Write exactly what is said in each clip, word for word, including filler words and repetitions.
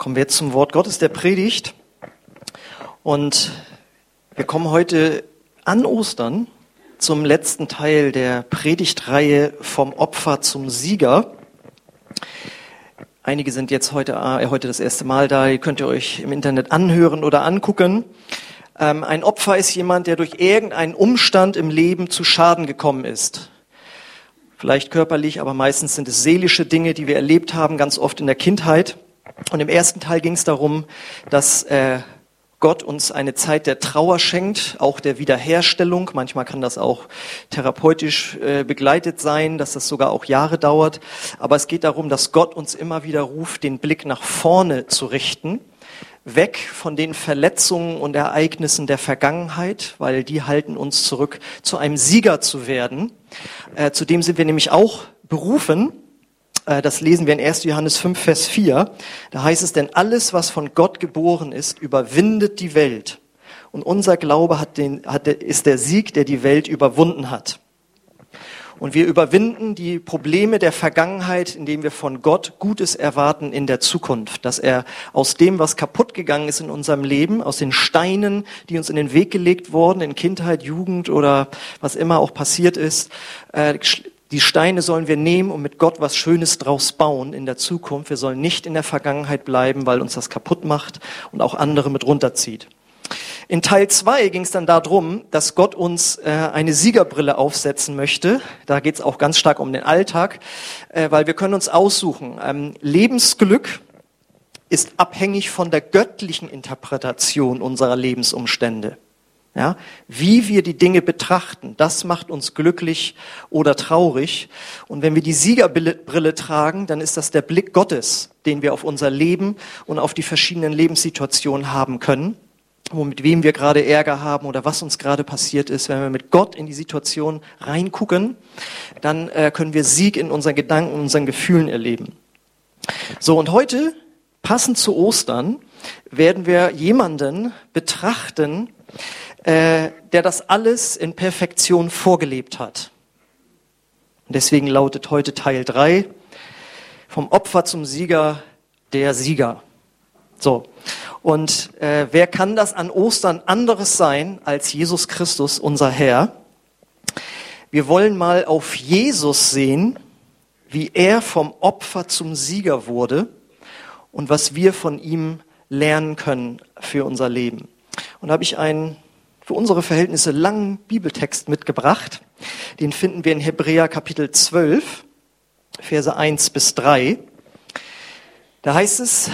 Kommen wir jetzt zum Wort Gottes, der Predigt. Und wir kommen heute an Ostern zum letzten Teil der Predigtreihe vom Opfer zum Sieger. Einige sind jetzt heute, äh, heute das erste Mal da, ihr könnt ihr euch im Internet anhören oder angucken. Ähm, ein Opfer ist jemand, der durch irgendeinen Umstand im Leben zu Schaden gekommen ist. Vielleicht körperlich, aber meistens sind es seelische Dinge, die wir erlebt haben, ganz oft in der Kindheit. Und im ersten Teil ging es darum, dass äh, Gott uns eine Zeit der Trauer schenkt, auch der Wiederherstellung. Manchmal kann das auch therapeutisch äh, begleitet sein, dass das sogar auch Jahre dauert. Aber es geht darum, dass Gott uns immer wieder ruft, den Blick nach vorne zu richten, weg von den Verletzungen und Ereignissen der Vergangenheit, weil die halten uns zurück, zu einem Sieger zu werden. Äh, zudem sind wir nämlich auch berufen. Das lesen wir in erster Johannes fünf, Vers vier. Da heißt es, denn alles, was von Gott geboren ist, überwindet die Welt. Und unser Glaube hat den, hat, ist der Sieg, der die Welt überwunden hat. Und wir überwinden die Probleme der Vergangenheit, indem wir von Gott Gutes erwarten in der Zukunft. Dass er aus dem, was kaputt gegangen ist in unserem Leben, aus den Steinen, die uns in den Weg gelegt wurden, in Kindheit, Jugend oder was immer auch passiert ist, äh, die Steine sollen wir nehmen und mit Gott was Schönes draus bauen in der Zukunft. Wir sollen nicht in der Vergangenheit bleiben, weil uns das kaputt macht und auch andere mit runterzieht. In Teil zwei ging es dann darum, dass Gott uns äh, eine Siegerbrille aufsetzen möchte. Da geht es auch ganz stark um den Alltag, äh, weil wir können uns aussuchen. Ähm, Lebensglück ist abhängig von der göttlichen Interpretation unserer Lebensumstände. Ja, wie wir die Dinge betrachten, das macht uns glücklich oder traurig. Und wenn wir die Siegerbrille tragen, dann ist das der Blick Gottes, den wir auf unser Leben und auf die verschiedenen Lebenssituationen haben können, mit wem wir gerade Ärger haben oder was uns gerade passiert ist. Wenn wir mit Gott in die Situation reingucken, dann äh, können wir Sieg in unseren Gedanken und unseren Gefühlen erleben. So, und heute, passend zu Ostern, werden wir jemanden betrachten, Äh, der das alles in Perfektion vorgelebt hat. Und deswegen lautet heute Teil drei, vom Opfer zum Sieger, der Sieger. So, und äh, wer kann das an Ostern anderes sein als Jesus Christus, unser Herr? Wir wollen mal auf Jesus sehen, wie er vom Opfer zum Sieger wurde und was wir von ihm lernen können für unser Leben. Und da habe ich einen für unsere Verhältnisse langen Bibeltext mitgebracht. Den finden wir in Hebräer Kapitel zwölf, Verse eins bis drei. Da heißt es,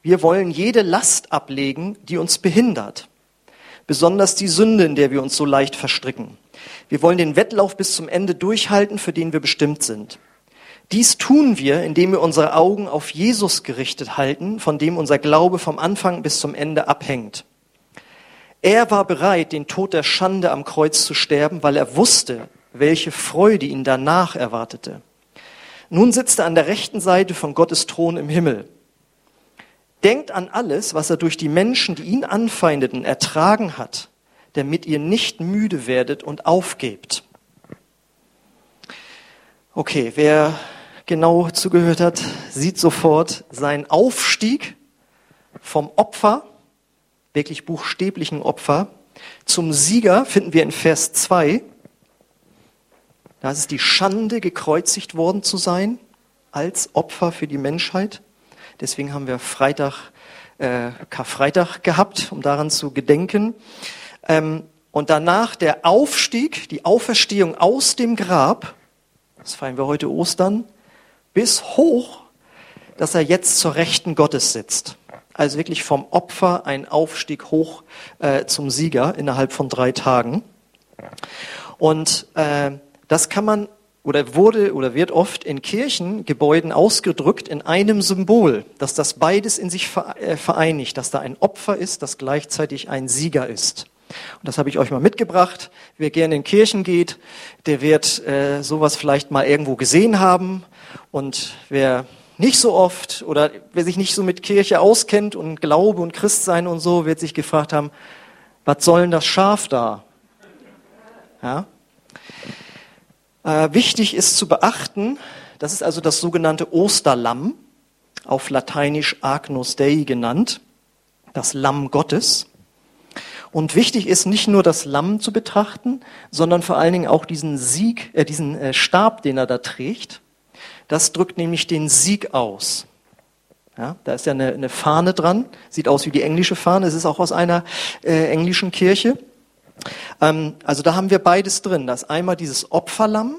wir wollen jede Last ablegen, die uns behindert. Besonders die Sünde, in der wir uns so leicht verstricken. Wir wollen den Wettlauf bis zum Ende durchhalten, für den wir bestimmt sind. Dies tun wir, indem wir unsere Augen auf Jesus gerichtet halten, von dem unser Glaube vom Anfang bis zum Ende abhängt. Er war bereit, den Tod der Schande am Kreuz zu sterben, weil er wusste, welche Freude ihn danach erwartete. Nun sitzt er an der rechten Seite von Gottes Thron im Himmel. Denkt an alles, was er durch die Menschen, die ihn anfeindeten, ertragen hat, damit ihr nicht müde werdet und aufgebt. Okay, wer genau zugehört hat, sieht sofort seinen Aufstieg vom Opfer, wirklich buchstäblichen Opfer. Zum Sieger finden wir in Vers zwei, da ist es die Schande, gekreuzigt worden zu sein, als Opfer für die Menschheit. Deswegen haben wir Freitag, äh, Karfreitag gehabt, um daran zu gedenken. Ähm, und danach der Aufstieg, die Auferstehung aus dem Grab, das feiern wir heute Ostern, bis hoch, dass er jetzt zur Rechten Gottes sitzt. Also wirklich vom Opfer ein Aufstieg hoch äh, zum Sieger innerhalb von drei Tagen. Und äh, das kann man oder wurde oder wird oft in Kirchengebäuden ausgedrückt in einem Symbol, dass das beides in sich vereinigt, dass da ein Opfer ist, das gleichzeitig ein Sieger ist. Und das habe ich euch mal mitgebracht. Wer gerne in Kirchen geht, der wird äh, sowas vielleicht mal irgendwo gesehen haben. Und wer nicht so oft oder wer sich nicht so mit Kirche auskennt und Glaube und Christsein und so, wird sich gefragt haben, was soll denn das Schaf da? Ja. Äh, wichtig ist zu beachten, das ist also das sogenannte Osterlamm. auf Lateinisch Agnus Dei genannt, das Lamm Gottes. Und wichtig ist, nicht nur das Lamm zu betrachten, sondern vor allen Dingen auch diesen Sieg, äh, diesen äh, Stab, den er da trägt. Das drückt nämlich den Sieg aus. Ja, da ist ja eine, eine Fahne dran, sieht aus wie die englische Fahne, es ist auch aus einer äh, englischen Kirche. Ähm, also da haben wir beides drin, das ist einmal dieses Opferlamm,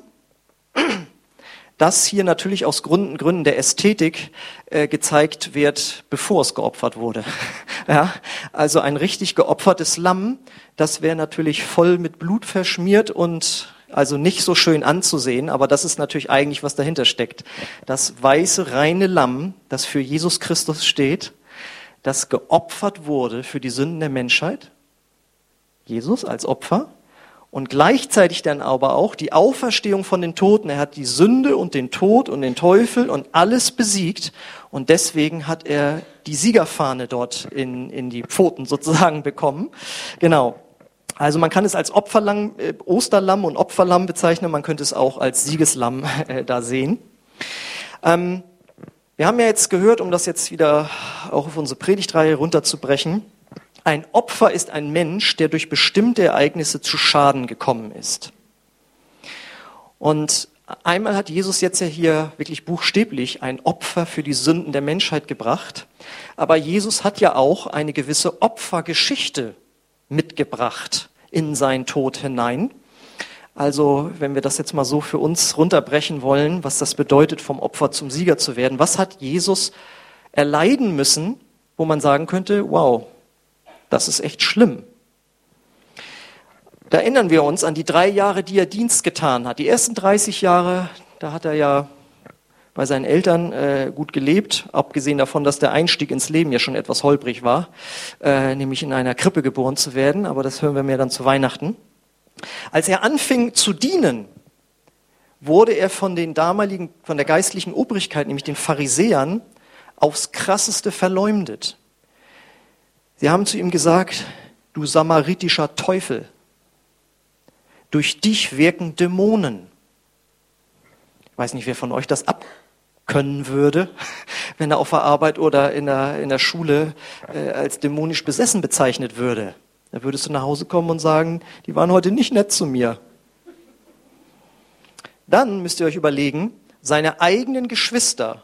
das hier natürlich aus Gründen, Gründen der Ästhetik äh, gezeigt wird, bevor es geopfert wurde. Ja, also ein richtig geopfertes Lamm, das wäre natürlich voll mit Blut verschmiert und also nicht so schön anzusehen, aber das ist natürlich eigentlich, was dahinter steckt. Das weiße, reine Lamm, das für Jesus Christus steht, das geopfert wurde für die Sünden der Menschheit, Jesus als Opfer, und gleichzeitig dann aber auch die Auferstehung von den Toten. Er hat die Sünde und den Tod und den Teufel und alles besiegt und deswegen hat er die Siegerfahne dort in, in die Pfoten sozusagen bekommen. Genau. Also man kann es als Opferlamm, äh, Osterlamm und Opferlamm bezeichnen, man könnte es auch als Siegeslamm äh, da sehen. Ähm, wir haben ja jetzt gehört, um das jetzt wieder auch auf unsere Predigtreihe runterzubrechen, ein Opfer ist ein Mensch, der durch bestimmte Ereignisse zu Schaden gekommen ist. Und einmal hat Jesus jetzt ja hier wirklich buchstäblich ein Opfer für die Sünden der Menschheit gebracht, aber Jesus hat ja auch eine gewisse Opfergeschichte mitgebracht in seinen Tod hinein. Also, wenn wir das jetzt mal so für uns runterbrechen wollen, was das bedeutet, vom Opfer zum Sieger zu werden. Was hat Jesus erleiden müssen, wo man sagen könnte, wow, das ist echt schlimm. Da erinnern wir uns an die drei Jahre, die er Dienst getan hat. Die ersten dreißig Jahre, da hat er ja bei seinen Eltern äh, gut gelebt, abgesehen davon, dass der Einstieg ins Leben ja schon etwas holprig war, äh, nämlich in einer Krippe geboren zu werden, aber das hören wir mehr dann zu Weihnachten. Als er anfing zu dienen, wurde er von den damaligen, von der geistlichen Obrigkeit, nämlich den Pharisäern, aufs Krasseste verleumdet. Sie haben zu ihm gesagt, du samaritischer Teufel, durch dich wirken Dämonen. Ich weiß nicht, wer von euch das ab können würde, wenn er auf der Arbeit oder in der, in der Schule äh, als dämonisch besessen bezeichnet würde. Da würdest du nach Hause kommen und sagen, die waren heute nicht nett zu mir. Dann müsst ihr euch überlegen, seine eigenen Geschwister,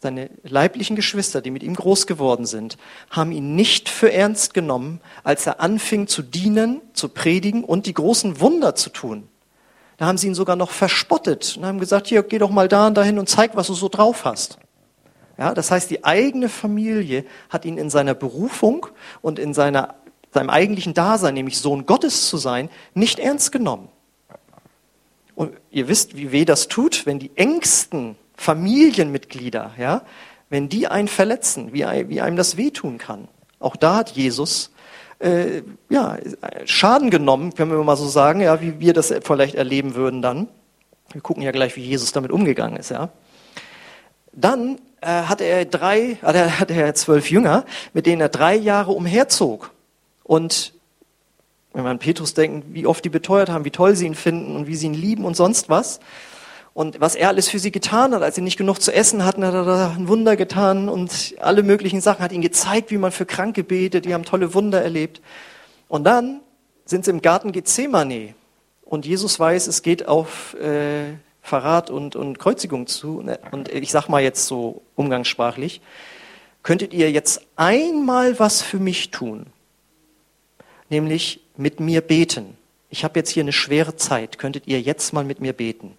seine leiblichen Geschwister, die mit ihm groß geworden sind, haben ihn nicht für ernst genommen, als er anfing zu dienen, zu predigen und die großen Wunder zu tun. Da haben sie ihn sogar noch verspottet und haben gesagt, hier, geh doch mal da und dahin und zeig, was du so drauf hast. Ja, das heißt, die eigene Familie hat ihn in seiner Berufung und in seiner, seinem eigentlichen Dasein, nämlich Sohn Gottes zu sein, nicht ernst genommen. Und ihr wisst, wie weh das tut, wenn die engsten Familienmitglieder, ja, wenn die einen verletzen, wie, wie einem das wehtun kann. Auch da hat Jesus Äh, ja, Schaden genommen, können wir mal so sagen, ja, wie wir das vielleicht erleben würden dann. Wir gucken ja gleich, wie Jesus damit umgegangen ist. Ja. Dann äh, hatte er drei, äh, hatte er zwölf Jünger, mit denen er drei Jahre umherzog. Und wenn wir an Petrus denken, wie oft die beteuert haben, wie toll sie ihn finden und wie sie ihn lieben und sonst was. Und was er alles für sie getan hat, als sie nicht genug zu essen hatten, hat er da ein Wunder getan und alle möglichen Sachen, hat ihnen gezeigt, wie man für Kranke betet, die haben tolle Wunder erlebt. Und dann sind sie im Garten Gethsemane und Jesus weiß, es geht auf äh, Verrat und, und Kreuzigung zu. Und ich sag mal jetzt so umgangssprachlich, könntet ihr jetzt einmal was für mich tun, nämlich mit mir beten. Ich habe jetzt hier eine schwere Zeit, könntet ihr jetzt mal mit mir beten.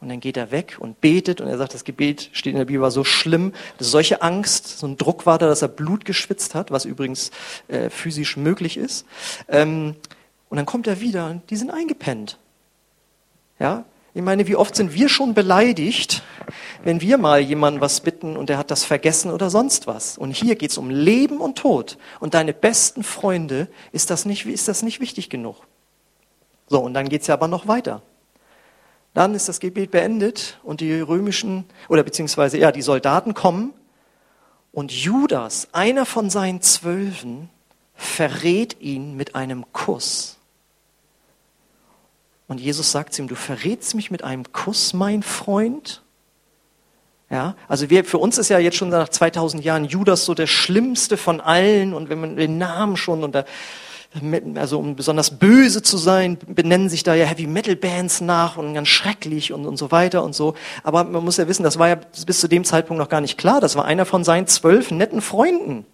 Und dann geht er weg und betet und er sagt, das Gebet, steht in der Bibel, war so schlimm, dass solche Angst, so ein Druck war da, dass er Blut geschwitzt hat, was übrigens äh, physisch möglich ist. Ähm, und dann kommt er wieder und die sind eingepennt. Ja, ich meine, wie oft sind wir schon beleidigt, wenn wir mal jemanden was bitten und er hat das vergessen oder sonst was. Und hier geht's um Leben und Tod. Und deine besten Freunde, ist das nicht, ist das nicht wichtig genug? So, und dann geht's ja aber noch weiter. Dann ist das Gebet beendet und die römischen, oder beziehungsweise ja, die Soldaten kommen und Judas, einer von seinen Zwölfen, verrät ihn mit einem Kuss. Und Jesus sagt zu ihm, du verrätst mich mit einem Kuss, mein Freund? Ja, also wir, für uns ist ja jetzt schon nach zweitausend Jahren Judas so der Schlimmste von allen, und wenn man den Namen schon, und da, also um besonders böse zu sein, benennen sich da ja Heavy-Metal-Bands nach und ganz schrecklich und, und so weiter und so. Aber man muss ja wissen, das war ja bis zu dem Zeitpunkt noch gar nicht klar. Das war einer von seinen zwölf netten Freunden.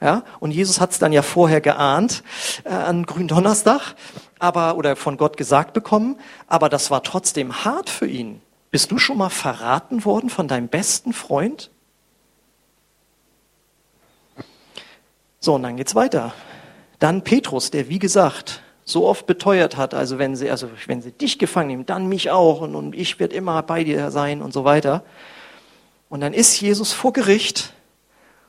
Ja, und Jesus hat es dann ja vorher geahnt, äh, an Gründonnerstag, aber, oder von Gott gesagt bekommen, aber das war trotzdem hart für ihn. Bist du schon mal verraten worden von deinem besten Freund? So, und dann geht's weiter. Dann Petrus, der, wie gesagt, so oft beteuert hat, also wenn sie, also wenn sie dich gefangen nehmen, dann mich auch, und, und ich werde immer bei dir sein und so weiter. Und dann ist Jesus vor Gericht,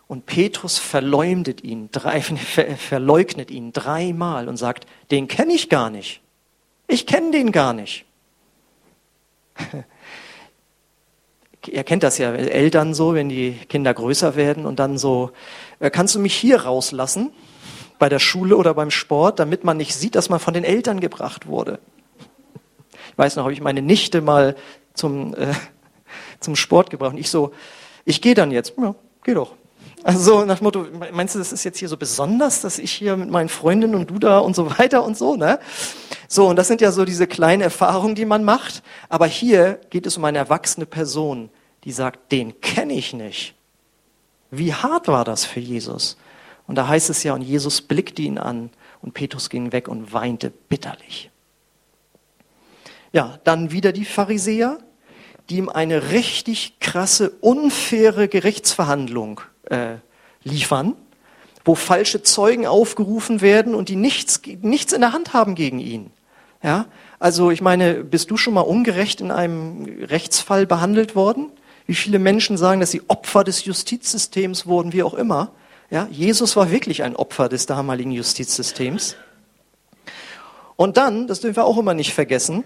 und Petrus verleumdet ihn, drei, ver, verleugnet ihn dreimal und sagt, den kenne ich gar nicht. Ich kenne den gar nicht. Ihr kennt das ja, Eltern so, wenn die Kinder größer werden und dann so, kannst du mich hier rauslassen? Bei der Schule oder beim Sport, damit man nicht sieht, dass man von den Eltern gebracht wurde. Ich weiß noch, habe ich meine Nichte mal zum, äh, zum Sport gebracht. Und ich so, ich gehe dann jetzt. Ja, geh doch. Also so nach dem Motto, meinst du, das ist jetzt hier so besonders, dass ich hier mit meinen Freundinnen und du da und so weiter und so, ne? So, und das sind ja so diese kleinen Erfahrungen, die man macht. Aber hier geht es um eine erwachsene Person, die sagt, den kenne ich nicht. Wie hart war das für Jesus? Und da heißt es ja, und Jesus blickte ihn an, und Petrus ging weg und weinte bitterlich. Ja, dann wieder die Pharisäer, die ihm eine richtig krasse, unfaire Gerichtsverhandlung äh, liefern, wo falsche Zeugen aufgerufen werden und die nichts, nichts in der Hand haben gegen ihn. Ja, also ich meine, bist du schon mal ungerecht in einem Rechtsfall behandelt worden? Wie viele Menschen sagen, dass sie Opfer des Justizsystems wurden, wie auch immer. Ja, Jesus war wirklich ein Opfer des damaligen Justizsystems. Und dann, das dürfen wir auch immer nicht vergessen,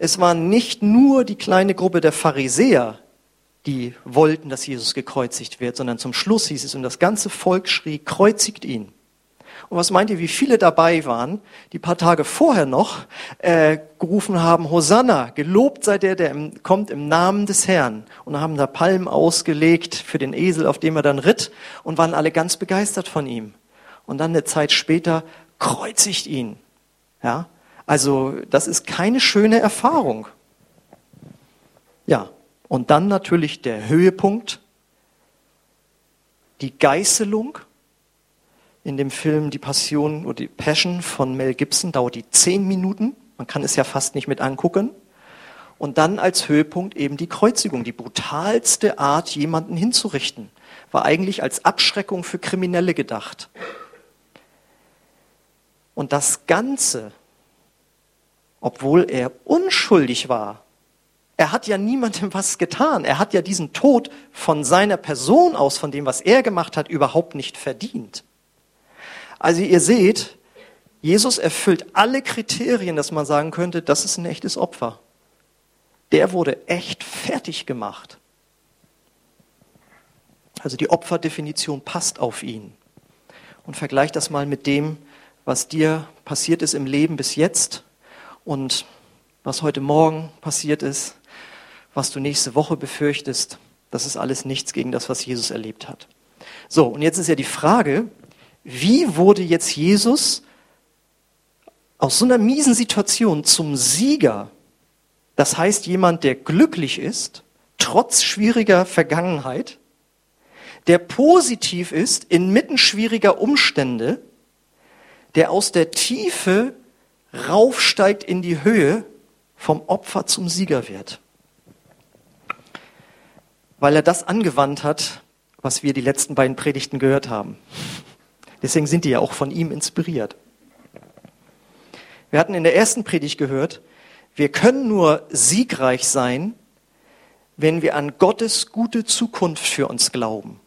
es war nicht nur die kleine Gruppe der Pharisäer, die wollten, dass Jesus gekreuzigt wird, sondern zum Schluss hieß es, und das ganze Volk schrie, kreuzigt ihn. Und was meint ihr, wie viele dabei waren, die ein paar Tage vorher noch äh, gerufen haben, Hosanna, gelobt sei der, der im, kommt im Namen des Herrn. Und haben da Palmen ausgelegt für den Esel, auf dem er dann ritt, und waren alle ganz begeistert von ihm. Und dann eine Zeit später, kreuzigt ihn. Ja, also das ist keine schöne Erfahrung. Ja, und dann natürlich der Höhepunkt, die Geißelung. In dem Film Die Passion oder die Passion von Mel Gibson dauert die zehn Minuten. Man kann es ja fast nicht mit angucken. Und dann als Höhepunkt eben die Kreuzigung, die brutalste Art, jemanden hinzurichten. War eigentlich als Abschreckung für Kriminelle gedacht. Und das Ganze, obwohl er unschuldig war, er hat ja niemandem was getan. Er hat ja diesen Tod von seiner Person aus, von dem, was er gemacht hat, überhaupt nicht verdient. Also ihr seht, Jesus erfüllt alle Kriterien, dass man sagen könnte, das ist ein echtes Opfer. Der wurde echt fertig gemacht. Also die Opferdefinition passt auf ihn. Und vergleich das mal mit dem, was dir passiert ist im Leben bis jetzt und was heute Morgen passiert ist, was du nächste Woche befürchtest. Das ist alles nichts gegen das, was Jesus erlebt hat. So, und jetzt ist ja die Frage, wie wurde jetzt Jesus aus so einer miesen Situation zum Sieger? Das heißt, jemand, der glücklich ist, trotz schwieriger Vergangenheit, der positiv ist, inmitten schwieriger Umstände, der aus der Tiefe raufsteigt in die Höhe, vom Opfer zum Sieger wird. Weil er das angewandt hat, was wir die letzten beiden Predigten gehört haben. Deswegen sind die ja auch von ihm inspiriert. Wir hatten in der ersten Predigt gehört, wir können nur siegreich sein, wenn wir an Gottes gute Zukunft für uns glauben.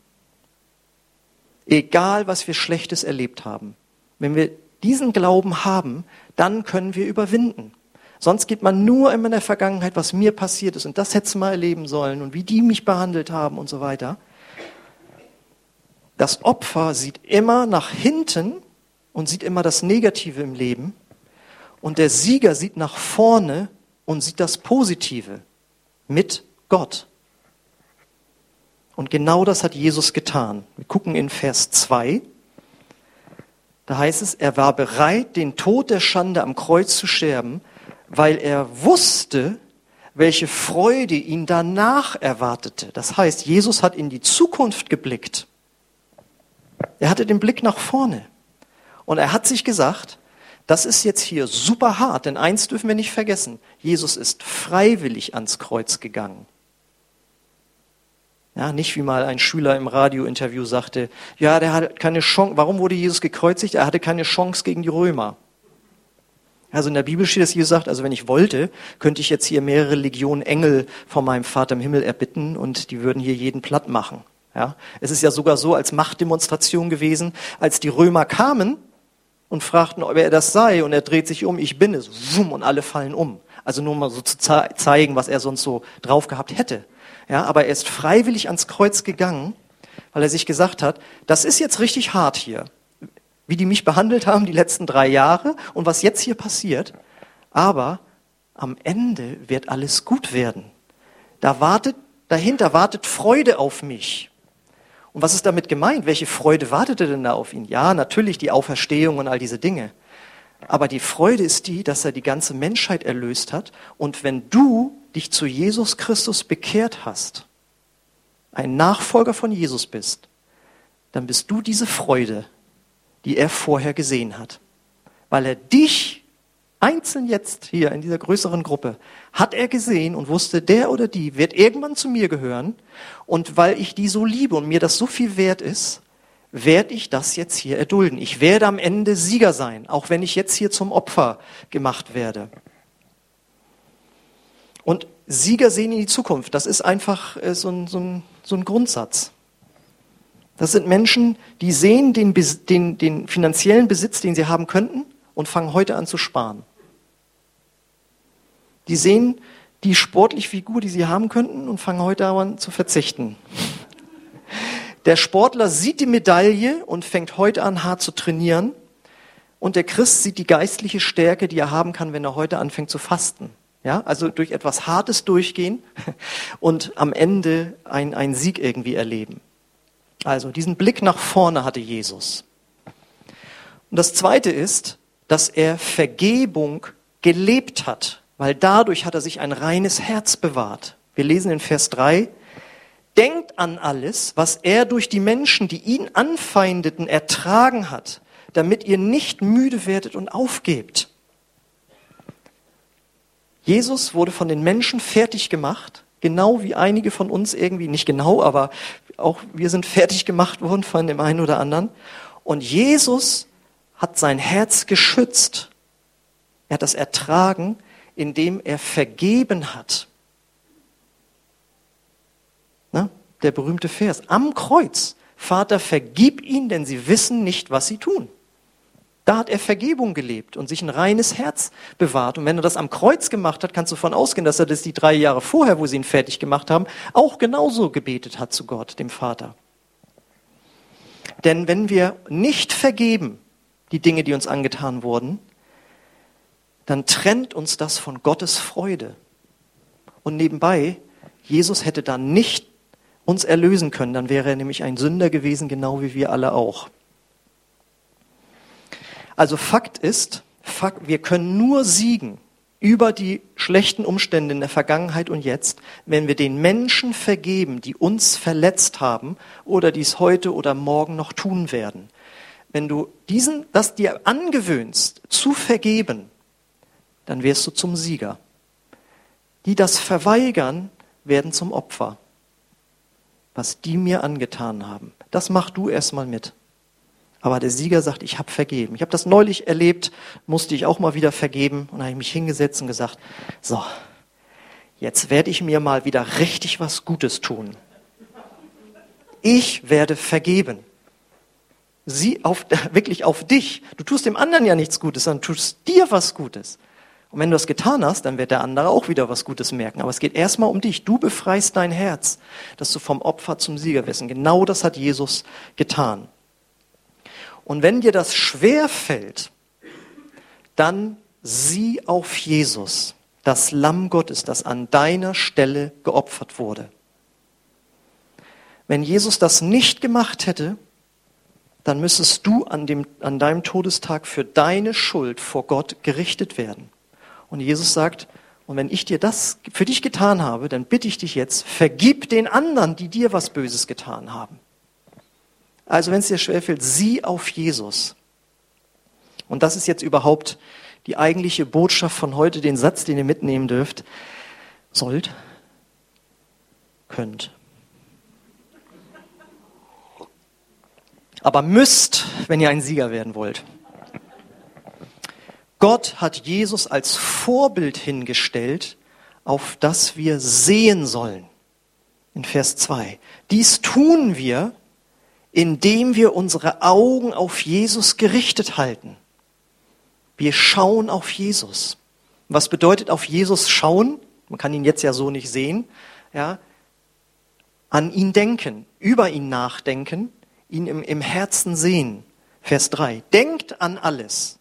Egal, was wir Schlechtes erlebt haben. Wenn wir diesen Glauben haben, dann können wir überwinden. Sonst geht man nur immer in der Vergangenheit, was mir passiert ist und das hätte ich mal erleben sollen und wie die mich behandelt haben und so weiter. Das Opfer sieht immer nach hinten und sieht immer das Negative im Leben. Und der Sieger sieht nach vorne und sieht das Positive mit Gott. Und genau das hat Jesus getan. Wir gucken in Vers zwei. Da heißt es, er war bereit, den Tod der Schande am Kreuz zu sterben, weil er wusste, welche Freude ihn danach erwartete. Das heißt, Jesus hat in die Zukunft geblickt. Er hatte den Blick nach vorne. Und er hat sich gesagt, das ist jetzt hier super hart, denn eins dürfen wir nicht vergessen. Jesus ist freiwillig ans Kreuz gegangen. Ja, nicht wie mal ein Schüler im Radiointerview sagte, ja, der hatte keine Chance, warum wurde Jesus gekreuzigt? Er hatte keine Chance gegen die Römer. Also in der Bibel steht, dass Jesus sagt, also wenn ich wollte, könnte ich jetzt hier mehrere Legionen Engel von meinem Vater im Himmel erbitten und die würden hier jeden platt machen. Ja, es ist ja sogar so als Machtdemonstration gewesen, als die Römer kamen und fragten, ob er das sei und er dreht sich um, ich bin es, wumm, und alle fallen um. Also nur mal so zu ze- zeigen, was er sonst so drauf gehabt hätte. Ja, aber er ist freiwillig ans Kreuz gegangen, weil er sich gesagt hat, das ist jetzt richtig hart hier, wie die mich behandelt haben die letzten drei Jahre und was jetzt hier passiert. Aber am Ende wird alles gut werden. Da wartet, dahinter wartet Freude auf mich. Und was ist damit gemeint? Welche Freude wartete denn da auf ihn? Ja, natürlich die Auferstehung und all diese Dinge. Aber die Freude ist die, dass er die ganze Menschheit erlöst hat. Und wenn du dich zu Jesus Christus bekehrt hast, ein Nachfolger von Jesus bist, dann bist du diese Freude, die er vorher gesehen hat. Weil er dich, einzeln jetzt hier in dieser größeren Gruppe, hat er gesehen und wusste, der oder die wird irgendwann zu mir gehören. Und weil ich die so liebe und mir das so viel wert ist, werde ich das jetzt hier erdulden. Ich werde am Ende Sieger sein, auch wenn ich jetzt hier zum Opfer gemacht werde. Und Sieger sehen in die Zukunft, das ist einfach so ein, so ein, so ein Grundsatz. Das sind Menschen, die sehen den, den, den finanziellen Besitz, den sie haben könnten, und fangen heute an zu sparen. Die sehen die sportliche Figur, die sie haben könnten, und fangen heute an zu verzichten. Der Sportler sieht die Medaille und fängt heute an, hart zu trainieren. Und der Christ sieht die geistliche Stärke, die er haben kann, wenn er heute anfängt zu fasten. Ja, also durch etwas Hartes durchgehen und am Ende einen Sieg irgendwie erleben. Also diesen Blick nach vorne hatte Jesus. Und das Zweite ist, dass er Vergebung gelebt hat, weil dadurch hat er sich ein reines Herz bewahrt. Wir lesen in Vers drei, denkt an alles, was er durch die Menschen, die ihn anfeindeten, ertragen hat, damit ihr nicht müde werdet und aufgebt. Jesus wurde von den Menschen fertig gemacht, genau wie einige von uns irgendwie, nicht genau, aber auch wir sind fertig gemacht worden von dem einen oder anderen. Und Jesus hat sein Herz geschützt. Er hat das ertragen, indem er vergeben hat. Na, der berühmte Vers am Kreuz. Vater, vergib ihnen, denn sie wissen nicht, was sie tun. Da hat er Vergebung gelebt und sich ein reines Herz bewahrt. Und wenn er das am Kreuz gemacht hat, kannst du davon ausgehen, dass er das die drei Jahre vorher, wo sie ihn fertig gemacht haben, auch genauso gebetet hat zu Gott, dem Vater. Denn wenn wir nicht vergeben, die Dinge, die uns angetan wurden, dann trennt uns das von Gottes Freude. Und nebenbei, Jesus hätte dann nicht uns erlösen können, dann wäre er nämlich ein Sünder gewesen, genau wie wir alle auch. Also Fakt ist, Fakt, wir können nur siegen über die schlechten Umstände in der Vergangenheit und jetzt, wenn wir den Menschen vergeben, die uns verletzt haben oder die es heute oder morgen noch tun werden. Wenn du diesen, das dir angewöhnst, zu vergeben, dann wirst du zum Sieger. Die das verweigern, werden zum Opfer. Was die mir angetan haben, das mach du erstmal mit. Aber der Sieger sagt, ich habe vergeben. Ich habe das neulich erlebt, musste ich auch mal wieder vergeben. Und habe ich mich hingesetzt und gesagt, so, jetzt werde ich mir mal wieder richtig was Gutes tun. Ich werde vergeben. Sieh auf, wirklich auf dich. Du tust dem anderen ja nichts Gutes, sondern tust dir was Gutes. Und wenn du das getan hast, dann wird der andere auch wieder was Gutes merken. Aber es geht erstmal um dich. Du befreist dein Herz, dass du vom Opfer zum Sieger wirst. Und genau das hat Jesus getan. Und wenn dir das schwer fällt, dann sieh auf Jesus, das Lamm Gottes, das an deiner Stelle geopfert wurde. Wenn Jesus das nicht gemacht hätte, dann müsstest du an, dem, an deinem Todestag für deine Schuld vor Gott gerichtet werden. Und Jesus sagt, und wenn ich dir das für dich getan habe, dann bitte ich dich jetzt, vergib den anderen, die dir was Böses getan haben. Also wenn es dir schwerfällt, sieh auf Jesus. Und das ist jetzt überhaupt die eigentliche Botschaft von heute, den Satz, den ihr mitnehmen dürft. Sollt, könnt. Aber müsst, wenn ihr ein Sieger werden wollt. Gott hat Jesus als Vorbild hingestellt, auf das wir sehen sollen. In Vers zwei. Dies tun wir, indem wir unsere Augen auf Jesus gerichtet halten. Wir schauen auf Jesus. Was bedeutet auf Jesus schauen? Man kann ihn jetzt ja so nicht sehen. Ja? An ihn denken, über ihn nachdenken, ihn im, im Herzen sehen. Vers drei. Denkt an alles,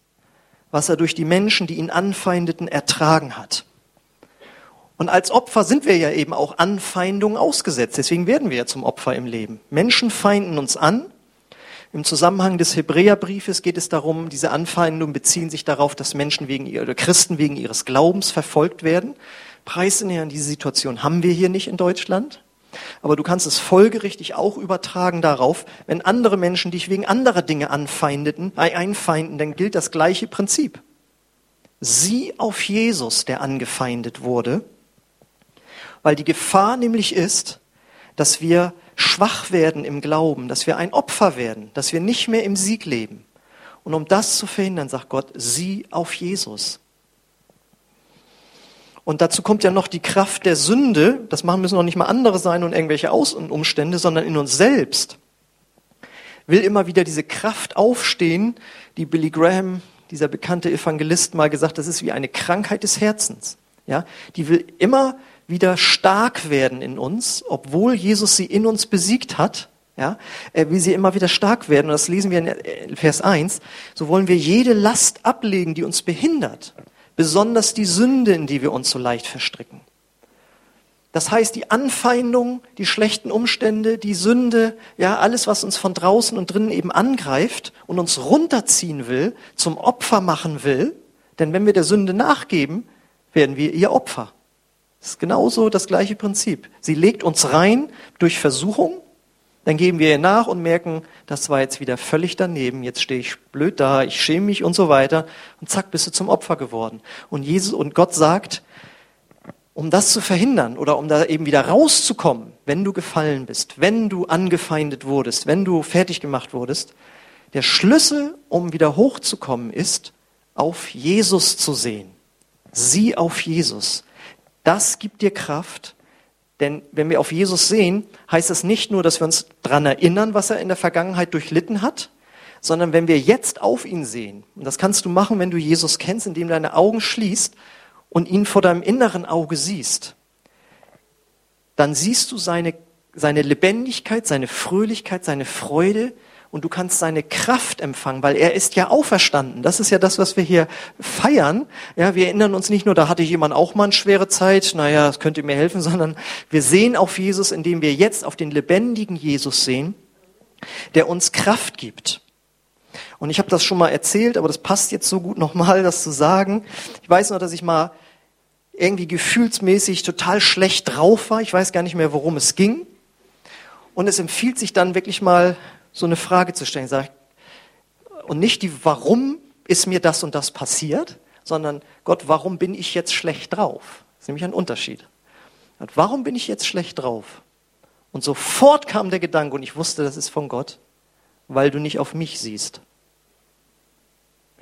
was er durch die Menschen, die ihn anfeindeten, ertragen hat. Und als Opfer sind wir ja eben auch Anfeindungen ausgesetzt. Deswegen werden wir ja zum Opfer im Leben. Menschen feinden uns an. Im Zusammenhang des Hebräerbriefes geht es darum, diese Anfeindungen beziehen sich darauf, dass Menschen wegen ihrer, oder Christen wegen ihres Glaubens verfolgt werden. Preisnäher an diese Situation haben wir hier nicht in Deutschland. Aber du kannst es folgerichtig auch übertragen darauf, wenn andere Menschen dich wegen anderer Dinge anfeindeten, einfeinden, dann gilt das gleiche Prinzip. Sieh auf Jesus, der angefeindet wurde, weil die Gefahr nämlich ist, dass wir schwach werden im Glauben, dass wir ein Opfer werden, dass wir nicht mehr im Sieg leben. Und um das zu verhindern, sagt Gott, sieh auf Jesus. Und dazu kommt ja noch die Kraft der Sünde, das machen müssen noch nicht mal andere sein und irgendwelche Aus- und Umstände, sondern in uns selbst will immer wieder diese Kraft aufstehen, die Billy Graham, dieser bekannte Evangelist, mal gesagt, das ist wie eine Krankheit des Herzens. Ja, die will immer wieder stark werden in uns, obwohl Jesus sie in uns besiegt hat. Ja, er will sie immer wieder stark werden, und das lesen wir in Vers eins, so wollen wir jede Last ablegen, die uns behindert. Besonders die Sünde, in die wir uns so leicht verstricken. Das heißt, die Anfeindung, die schlechten Umstände, die Sünde, ja, alles, was uns von draußen und drinnen eben angreift und uns runterziehen will, zum Opfer machen will, denn wenn wir der Sünde nachgeben, werden wir ihr Opfer. Das ist genauso das gleiche Prinzip. Sie legt uns rein durch Versuchung, dann geben wir ihr nach und merken, das war jetzt wieder völlig daneben, jetzt stehe ich blöd da, ich schäme mich und so weiter. Und zack, bist du zum Opfer geworden. Und Jesus und Gott sagt, um das zu verhindern oder um da eben wieder rauszukommen, wenn du gefallen bist, wenn du angefeindet wurdest, wenn du fertig gemacht wurdest, der Schlüssel, um wieder hochzukommen, ist, auf Jesus zu sehen. Sieh auf Jesus. Das gibt dir Kraft. Denn wenn wir auf Jesus sehen, heißt es nicht nur, dass wir uns daran erinnern, was er in der Vergangenheit durchlitten hat, sondern wenn wir jetzt auf ihn sehen, und das kannst du machen, wenn du Jesus kennst, indem du deine Augen schließt und ihn vor deinem inneren Auge siehst, dann siehst du seine, seine Lebendigkeit, seine Fröhlichkeit, seine Freude, und du kannst seine Kraft empfangen, weil er ist ja auferstanden. Das ist ja das, was wir hier feiern. Ja, wir erinnern uns nicht nur, da hatte jemand auch mal eine schwere Zeit, naja, das könnte mir helfen, sondern wir sehen auf Jesus, indem wir jetzt auf den lebendigen Jesus sehen, der uns Kraft gibt. Und ich habe das schon mal erzählt, aber das passt jetzt so gut nochmal, das zu sagen. Ich weiß noch, dass ich mal irgendwie gefühlsmäßig total schlecht drauf war. Ich weiß gar nicht mehr, worum es ging. Und es empfiehlt sich dann wirklich mal, so eine Frage zu stellen, sag ich, und nicht die, warum ist mir das und das passiert, sondern Gott, warum bin ich jetzt schlecht drauf? Das ist nämlich ein Unterschied. Warum bin ich jetzt schlecht drauf? Und sofort kam der Gedanke, und ich wusste, das ist von Gott, weil du nicht auf mich siehst.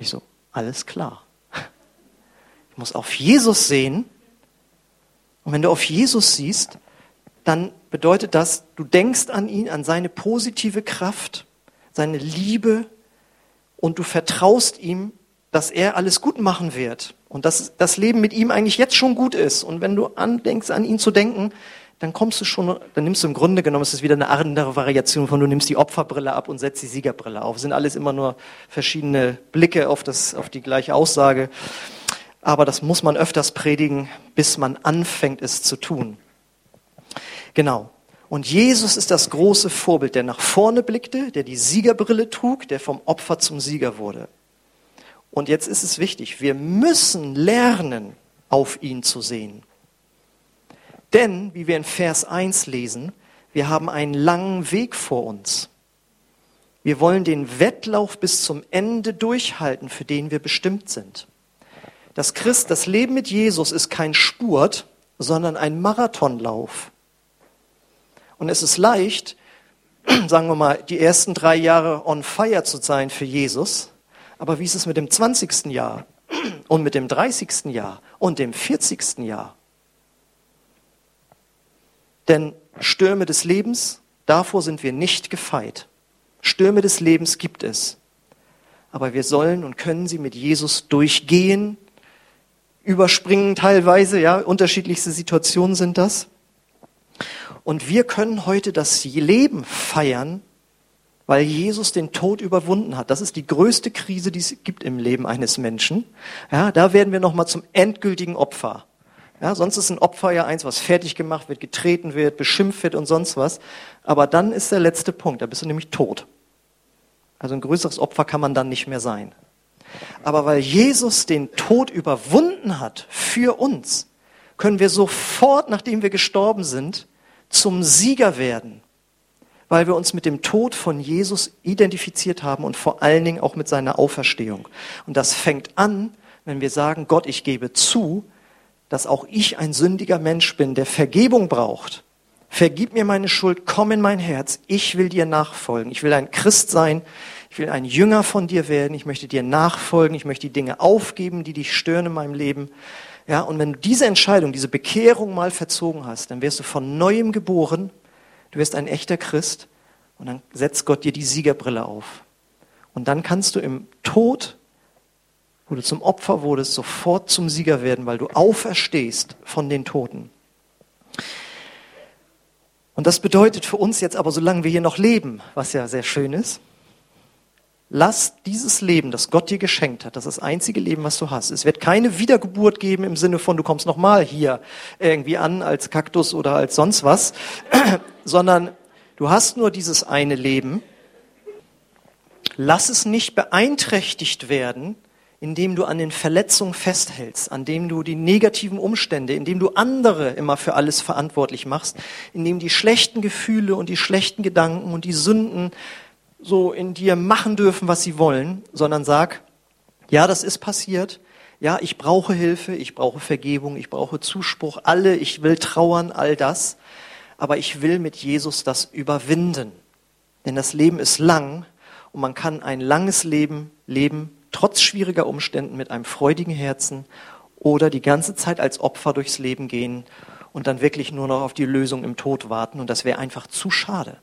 Ich so, alles klar. Ich muss auf Jesus sehen, und wenn du auf Jesus siehst, dann bedeutet das, du denkst an ihn, an seine positive Kraft, seine Liebe, und du vertraust ihm, dass er alles gut machen wird und dass das Leben mit ihm eigentlich jetzt schon gut ist. Und wenn du andenkst, an ihn zu denken, dann kommst du schon, dann nimmst du im Grunde genommen, es ist wieder eine andere Variation von, du nimmst die Opferbrille ab und setzt die Siegerbrille auf. Es sind alles immer nur verschiedene Blicke auf das, auf die gleiche Aussage. Aber das muss man öfters predigen, bis man anfängt, es zu tun. Genau. Und Jesus ist das große Vorbild, der nach vorne blickte, der die Siegerbrille trug, der vom Opfer zum Sieger wurde. Und jetzt ist es wichtig, wir müssen lernen, auf ihn zu sehen. Denn, wie wir in Vers eins lesen, wir haben einen langen Weg vor uns. Wir wollen den Wettlauf bis zum Ende durchhalten, für den wir bestimmt sind. Das Christ, das Leben mit Jesus ist kein Spurt, sondern ein Marathonlauf. Und es ist leicht, sagen wir mal, die ersten drei Jahre on fire zu sein für Jesus. Aber wie ist es mit dem zwanzigsten Jahr und mit dem dreißigsten Jahr und dem vierzigsten Jahr? Denn Stürme des Lebens, davor sind wir nicht gefeit. Stürme des Lebens gibt es. Aber wir sollen und können sie mit Jesus durchgehen, überspringen teilweise, ja, unterschiedlichste Situationen sind das. Und wir können heute das Leben feiern, weil Jesus den Tod überwunden hat. Das ist die größte Krise, die es gibt im Leben eines Menschen. Ja, da werden wir nochmal zum endgültigen Opfer. Ja, sonst ist ein Opfer ja eins, was fertig gemacht wird, getreten wird, beschimpft wird und sonst was. Aber dann ist der letzte Punkt, da bist du nämlich tot. Also ein größeres Opfer kann man dann nicht mehr sein. Aber weil Jesus den Tod überwunden hat für uns, können wir sofort, nachdem wir gestorben sind, zum Sieger werden, weil wir uns mit dem Tod von Jesus identifiziert haben und vor allen Dingen auch mit seiner Auferstehung. Und das fängt an, wenn wir sagen, Gott, ich gebe zu, dass auch ich ein sündiger Mensch bin, der Vergebung braucht. Vergib mir meine Schuld, komm in mein Herz, ich will dir nachfolgen. Ich will ein Christ sein, ich will ein Jünger von dir werden, ich möchte dir nachfolgen, ich möchte die Dinge aufgeben, die dich stören in meinem Leben. Ja, und wenn du diese Entscheidung, diese Bekehrung mal verzogen hast, dann wirst du von Neuem geboren, du wirst ein echter Christ und dann setzt Gott dir die Siegerbrille auf. Und dann kannst du im Tod, wo du zum Opfer wurdest, sofort zum Sieger werden, weil du auferstehst von den Toten. Und das bedeutet für uns jetzt aber, solange wir hier noch leben, was ja sehr schön ist, lass dieses Leben, das Gott dir geschenkt hat, das ist das einzige Leben, was du hast. Es wird keine Wiedergeburt geben im Sinne von, du kommst nochmal hier irgendwie an als Kaktus oder als sonst was, sondern du hast nur dieses eine Leben. Lass es nicht beeinträchtigt werden, indem du an den Verletzungen festhältst, an dem du die negativen Umstände, indem du andere immer für alles verantwortlich machst, indem die schlechten Gefühle und die schlechten Gedanken und die Sünden so in dir machen dürfen, was sie wollen, sondern sag, ja, das ist passiert, ja, ich brauche Hilfe, ich brauche Vergebung, ich brauche Zuspruch, alle, ich will trauern, all das, aber ich will mit Jesus das überwinden. Denn das Leben ist lang und man kann ein langes Leben leben, trotz schwieriger Umständen mit einem freudigen Herzen oder die ganze Zeit als Opfer durchs Leben gehen und dann wirklich nur noch auf die Lösung im Tod warten. Und das wäre einfach zu schade.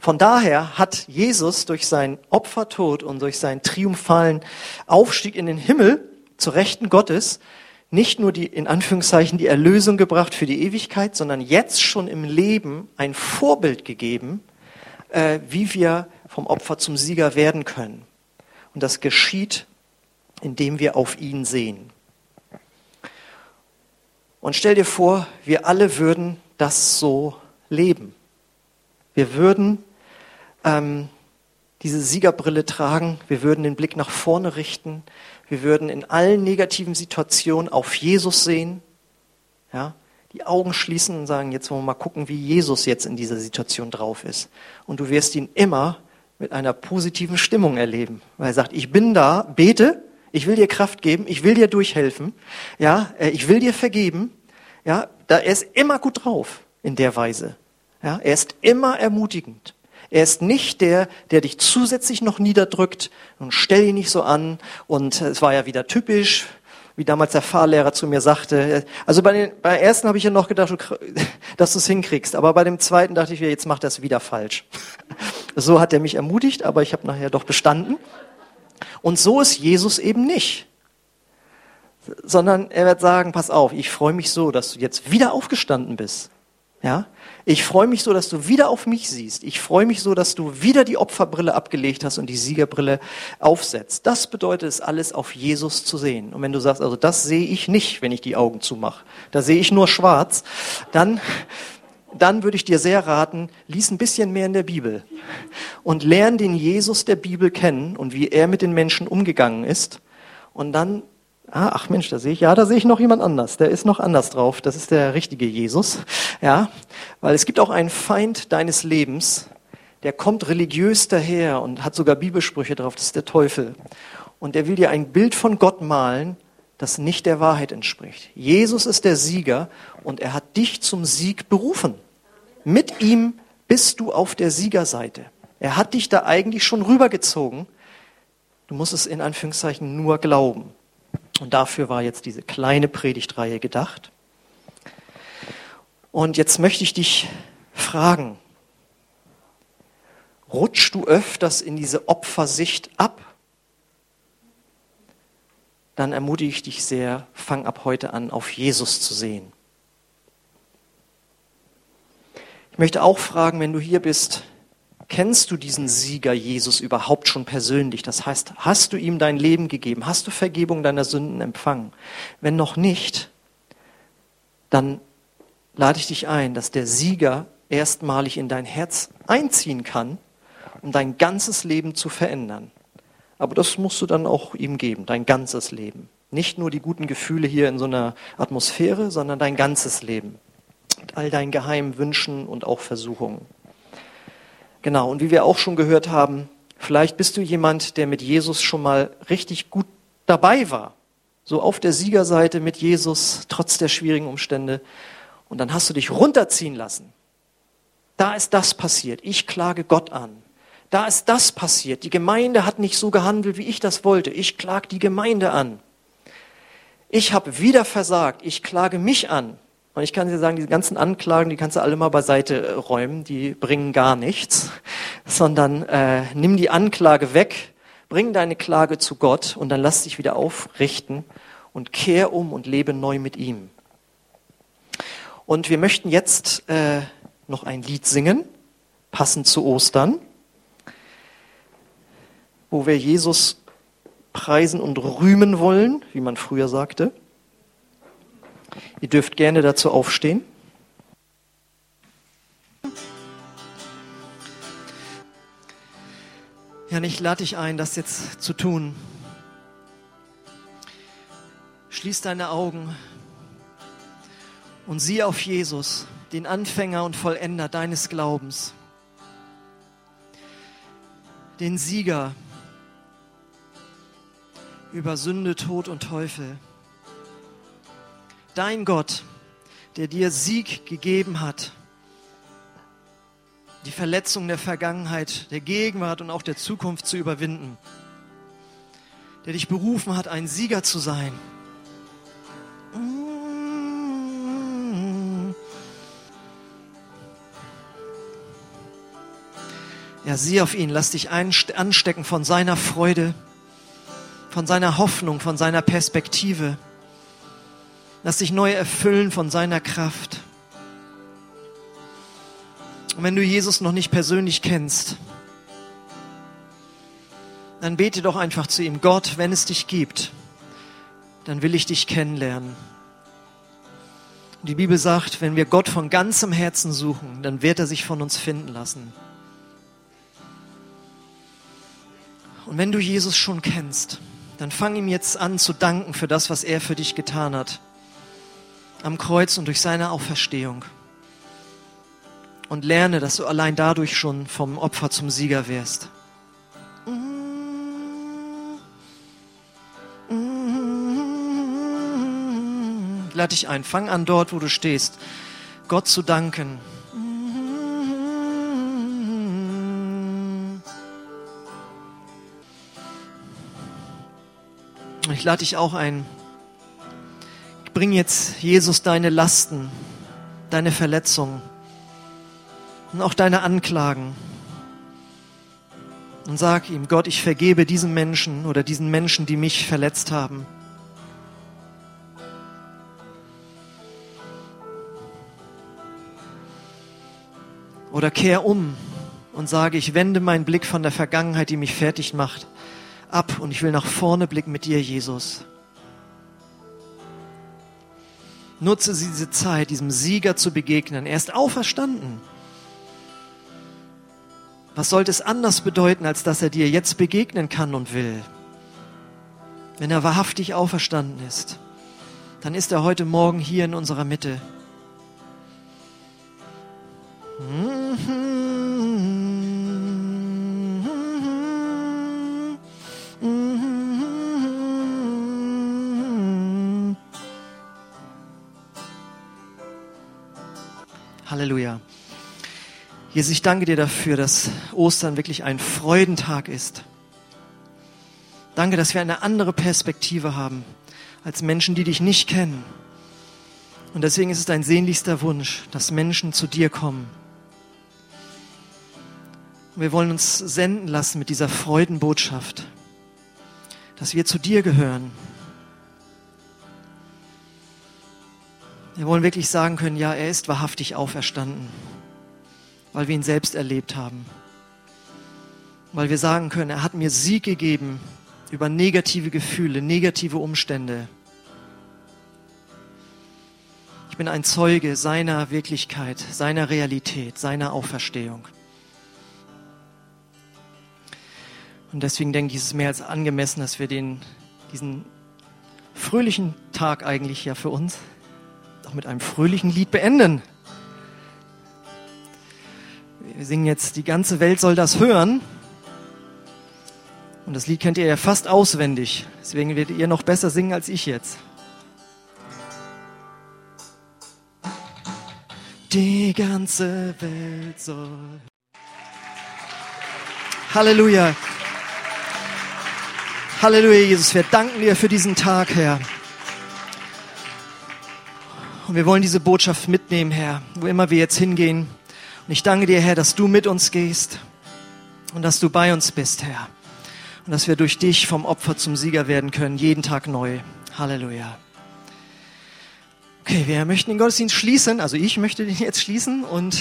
Von daher hat Jesus durch seinen Opfertod und durch seinen triumphalen Aufstieg in den Himmel zur Rechten Gottes nicht nur die, in Anführungszeichen, die Erlösung gebracht für die Ewigkeit, sondern jetzt schon im Leben ein Vorbild gegeben, äh, wie wir vom Opfer zum Sieger werden können. Und das geschieht, indem wir auf ihn sehen. Und stell dir vor, wir alle würden das so leben. Wir würden ähm, diese Siegerbrille tragen, wir würden den Blick nach vorne richten, wir würden in allen negativen Situationen auf Jesus sehen, ja, die Augen schließen und sagen, jetzt wollen wir mal gucken, wie Jesus jetzt in dieser Situation drauf ist. Und du wirst ihn immer mit einer positiven Stimmung erleben, weil er sagt, ich bin da, bete, ich will dir Kraft geben, ich will dir durchhelfen, ja, ich will dir vergeben, ja, da, er ist immer gut drauf in der Weise, ja, er ist immer ermutigend, er ist nicht der, der dich zusätzlich noch niederdrückt und stell ihn nicht so an und es war ja wieder typisch, wie damals der Fahrlehrer zu mir sagte, also bei den, bei ersten habe ich ja noch gedacht, dass du es hinkriegst, aber bei dem zweiten dachte ich, jetzt macht er es wieder falsch. So hat er mich ermutigt, aber ich habe nachher doch bestanden. Und so ist Jesus eben nicht. Sondern er wird sagen, pass auf, ich freue mich so, dass du jetzt wieder aufgestanden bist. Ja? Ich freue mich so, dass du wieder auf mich siehst. Ich freue mich so, dass du wieder die Opferbrille abgelegt hast und die Siegerbrille aufsetzt. Das bedeutet es, alles auf Jesus zu sehen. Und wenn du sagst, also das sehe ich nicht, wenn ich die Augen zumache, da sehe ich nur schwarz, dann... dann würde ich dir sehr raten, lies ein bisschen mehr in der Bibel und lern den Jesus der Bibel kennen und wie er mit den Menschen umgegangen ist. Und dann, ah, ach Mensch, da sehe ich, ja, da sehe ich noch jemand anders, der ist noch anders drauf, das ist der richtige Jesus. Ja, weil es gibt auch einen Feind deines Lebens, der kommt religiös daher und hat sogar Bibelsprüche drauf, das ist der Teufel. Und der will dir ein Bild von Gott malen, das nicht der Wahrheit entspricht. Jesus ist der Sieger und er hat dich zum Sieg berufen. Mit ihm bist du auf der Siegerseite. Er hat dich da eigentlich schon rübergezogen. Du musst es in Anführungszeichen nur glauben. Und dafür war jetzt diese kleine Predigtreihe gedacht. Und jetzt möchte ich dich fragen, rutschst du öfters in diese Opfersicht ab? Dann ermutige ich dich sehr, fang ab heute an, auf Jesus zu sehen. Ich möchte auch fragen, wenn du hier bist, kennst du diesen Sieger Jesus überhaupt schon persönlich? Das heißt, hast du ihm dein Leben gegeben? Hast du Vergebung deiner Sünden empfangen? Wenn noch nicht, dann lade ich dich ein, dass der Sieger erstmalig in dein Herz einziehen kann, um dein ganzes Leben zu verändern. Aber das musst du dann auch ihm geben, dein ganzes Leben. Nicht nur die guten Gefühle hier in so einer Atmosphäre, sondern dein ganzes Leben. Mit all deinen geheimen Wünschen und auch Versuchungen. Genau, und wie wir auch schon gehört haben, vielleicht bist du jemand, der mit Jesus schon mal richtig gut dabei war. So auf der Siegerseite mit Jesus, trotz der schwierigen Umstände. Und dann hast du dich runterziehen lassen. Da ist das passiert. Ich klage Gott an. Da ist das passiert. Die Gemeinde hat nicht so gehandelt, wie ich das wollte. Ich klage die Gemeinde an. Ich habe wieder versagt. Ich klage mich an. Und ich kann dir sagen, diese ganzen Anklagen, die kannst du alle mal beiseite räumen. Die bringen gar nichts. Sondern äh, nimm die Anklage weg, bring deine Klage zu Gott und dann lass dich wieder aufrichten und kehr um und lebe neu mit ihm. Und wir möchten jetzt äh, noch ein Lied singen, passend zu Ostern, wo wir Jesus preisen und rühmen wollen, wie man früher sagte. Ihr dürft gerne dazu aufstehen. Ja, ich lade dich ein, das jetzt zu tun. Schließ deine Augen und sieh auf Jesus, den Anfänger und Vollender deines Glaubens, den Sieger über Sünde, Tod und Teufel. Dein Gott, der dir Sieg gegeben hat, die Verletzung der Vergangenheit, der Gegenwart und auch der Zukunft zu überwinden, der dich berufen hat, ein Sieger zu sein. Ja, sieh auf ihn, lass dich anstecken von seiner Freude, von seiner Hoffnung, von seiner Perspektive. Lass dich neu erfüllen von seiner Kraft. Und wenn du Jesus noch nicht persönlich kennst, dann bete doch einfach zu ihm. Gott, wenn es dich gibt, dann will ich dich kennenlernen. Und die Bibel sagt, wenn wir Gott von ganzem Herzen suchen, dann wird er sich von uns finden lassen. Und wenn du Jesus schon kennst, dann fang ihm jetzt an zu danken für das, was er für dich getan hat. Am Kreuz und durch seine Auferstehung. Und lerne, dass du allein dadurch schon vom Opfer zum Sieger wirst. Lade dich ein, fang an dort, wo du stehst, Gott zu danken. Ich lade dich auch ein. Bring jetzt Jesus deine Lasten, deine Verletzungen und auch deine Anklagen. Und sag ihm, Gott, ich vergebe diesen Menschen oder diesen Menschen, die mich verletzt haben. Oder kehr um und sage, ich wende meinen Blick von der Vergangenheit, die mich fertig macht, ab und ich will nach vorne blicken mit dir, Jesus. Nutze diese Zeit, diesem Sieger zu begegnen. Er ist auferstanden. Was sollte es anders bedeuten, als dass er dir jetzt begegnen kann und will? Wenn er wahrhaftig auferstanden ist, dann ist er heute Morgen hier in unserer Mitte. Halleluja. Jesus, ich danke dir dafür, dass Ostern wirklich ein Freudentag ist. Danke, dass wir eine andere Perspektive haben als Menschen, die dich nicht kennen. Und deswegen ist es dein sehnlichster Wunsch, dass Menschen zu dir kommen. Und wir wollen uns senden lassen mit dieser Freudenbotschaft, dass wir zu dir gehören. Wir wollen wirklich sagen können, ja, er ist wahrhaftig auferstanden, weil wir ihn selbst erlebt haben. Weil wir sagen können, er hat mir Sieg gegeben über negative Gefühle, negative Umstände. Ich bin ein Zeuge seiner Wirklichkeit, seiner Realität, seiner Auferstehung. Und deswegen denke ich, es ist mehr als angemessen, dass wir den, diesen fröhlichen Tag eigentlich ja für uns auch mit einem fröhlichen Lied beenden. Wir singen jetzt, die ganze Welt soll das hören. Und das Lied kennt ihr ja fast auswendig. Deswegen werdet ihr noch besser singen als ich jetzt. Die ganze Welt soll... Halleluja. Halleluja, Jesus. Wir danken dir für diesen Tag, Herr. Und wir wollen diese Botschaft mitnehmen, Herr, wo immer wir jetzt hingehen. Und ich danke dir, Herr, dass du mit uns gehst und dass du bei uns bist, Herr. Und dass wir durch dich vom Opfer zum Sieger werden können, jeden Tag neu. Halleluja. Okay, wir möchten den Gottesdienst schließen, also ich möchte den jetzt schließen. Und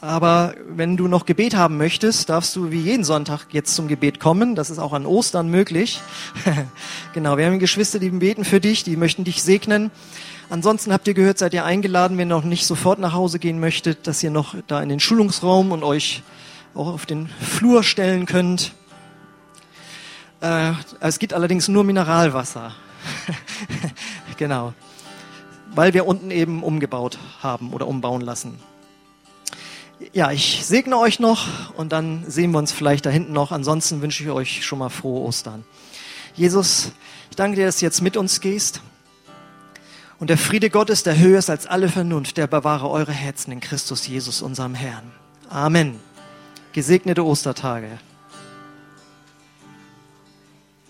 aber wenn du noch Gebet haben möchtest, darfst du wie jeden Sonntag jetzt zum Gebet kommen. Das ist auch an Ostern möglich. Genau, wir haben Geschwister, die beten für dich, die möchten dich segnen. Ansonsten habt ihr gehört, seid ihr eingeladen, wenn ihr noch nicht sofort nach Hause gehen möchtet, dass ihr noch da in den Schulungsraum und euch auch auf den Flur stellen könnt. Äh, es gibt allerdings nur Mineralwasser. Genau. Weil wir unten eben umgebaut haben oder umbauen lassen. Ja, ich segne euch noch und dann sehen wir uns vielleicht da hinten noch. Ansonsten wünsche ich euch schon mal frohe Ostern. Jesus, ich danke dir, dass du jetzt mit uns gehst. Und der Friede Gottes, der höher ist als alle Vernunft, der bewahre eure Herzen in Christus Jesus, unserem Herrn. Amen. Gesegnete Ostertage.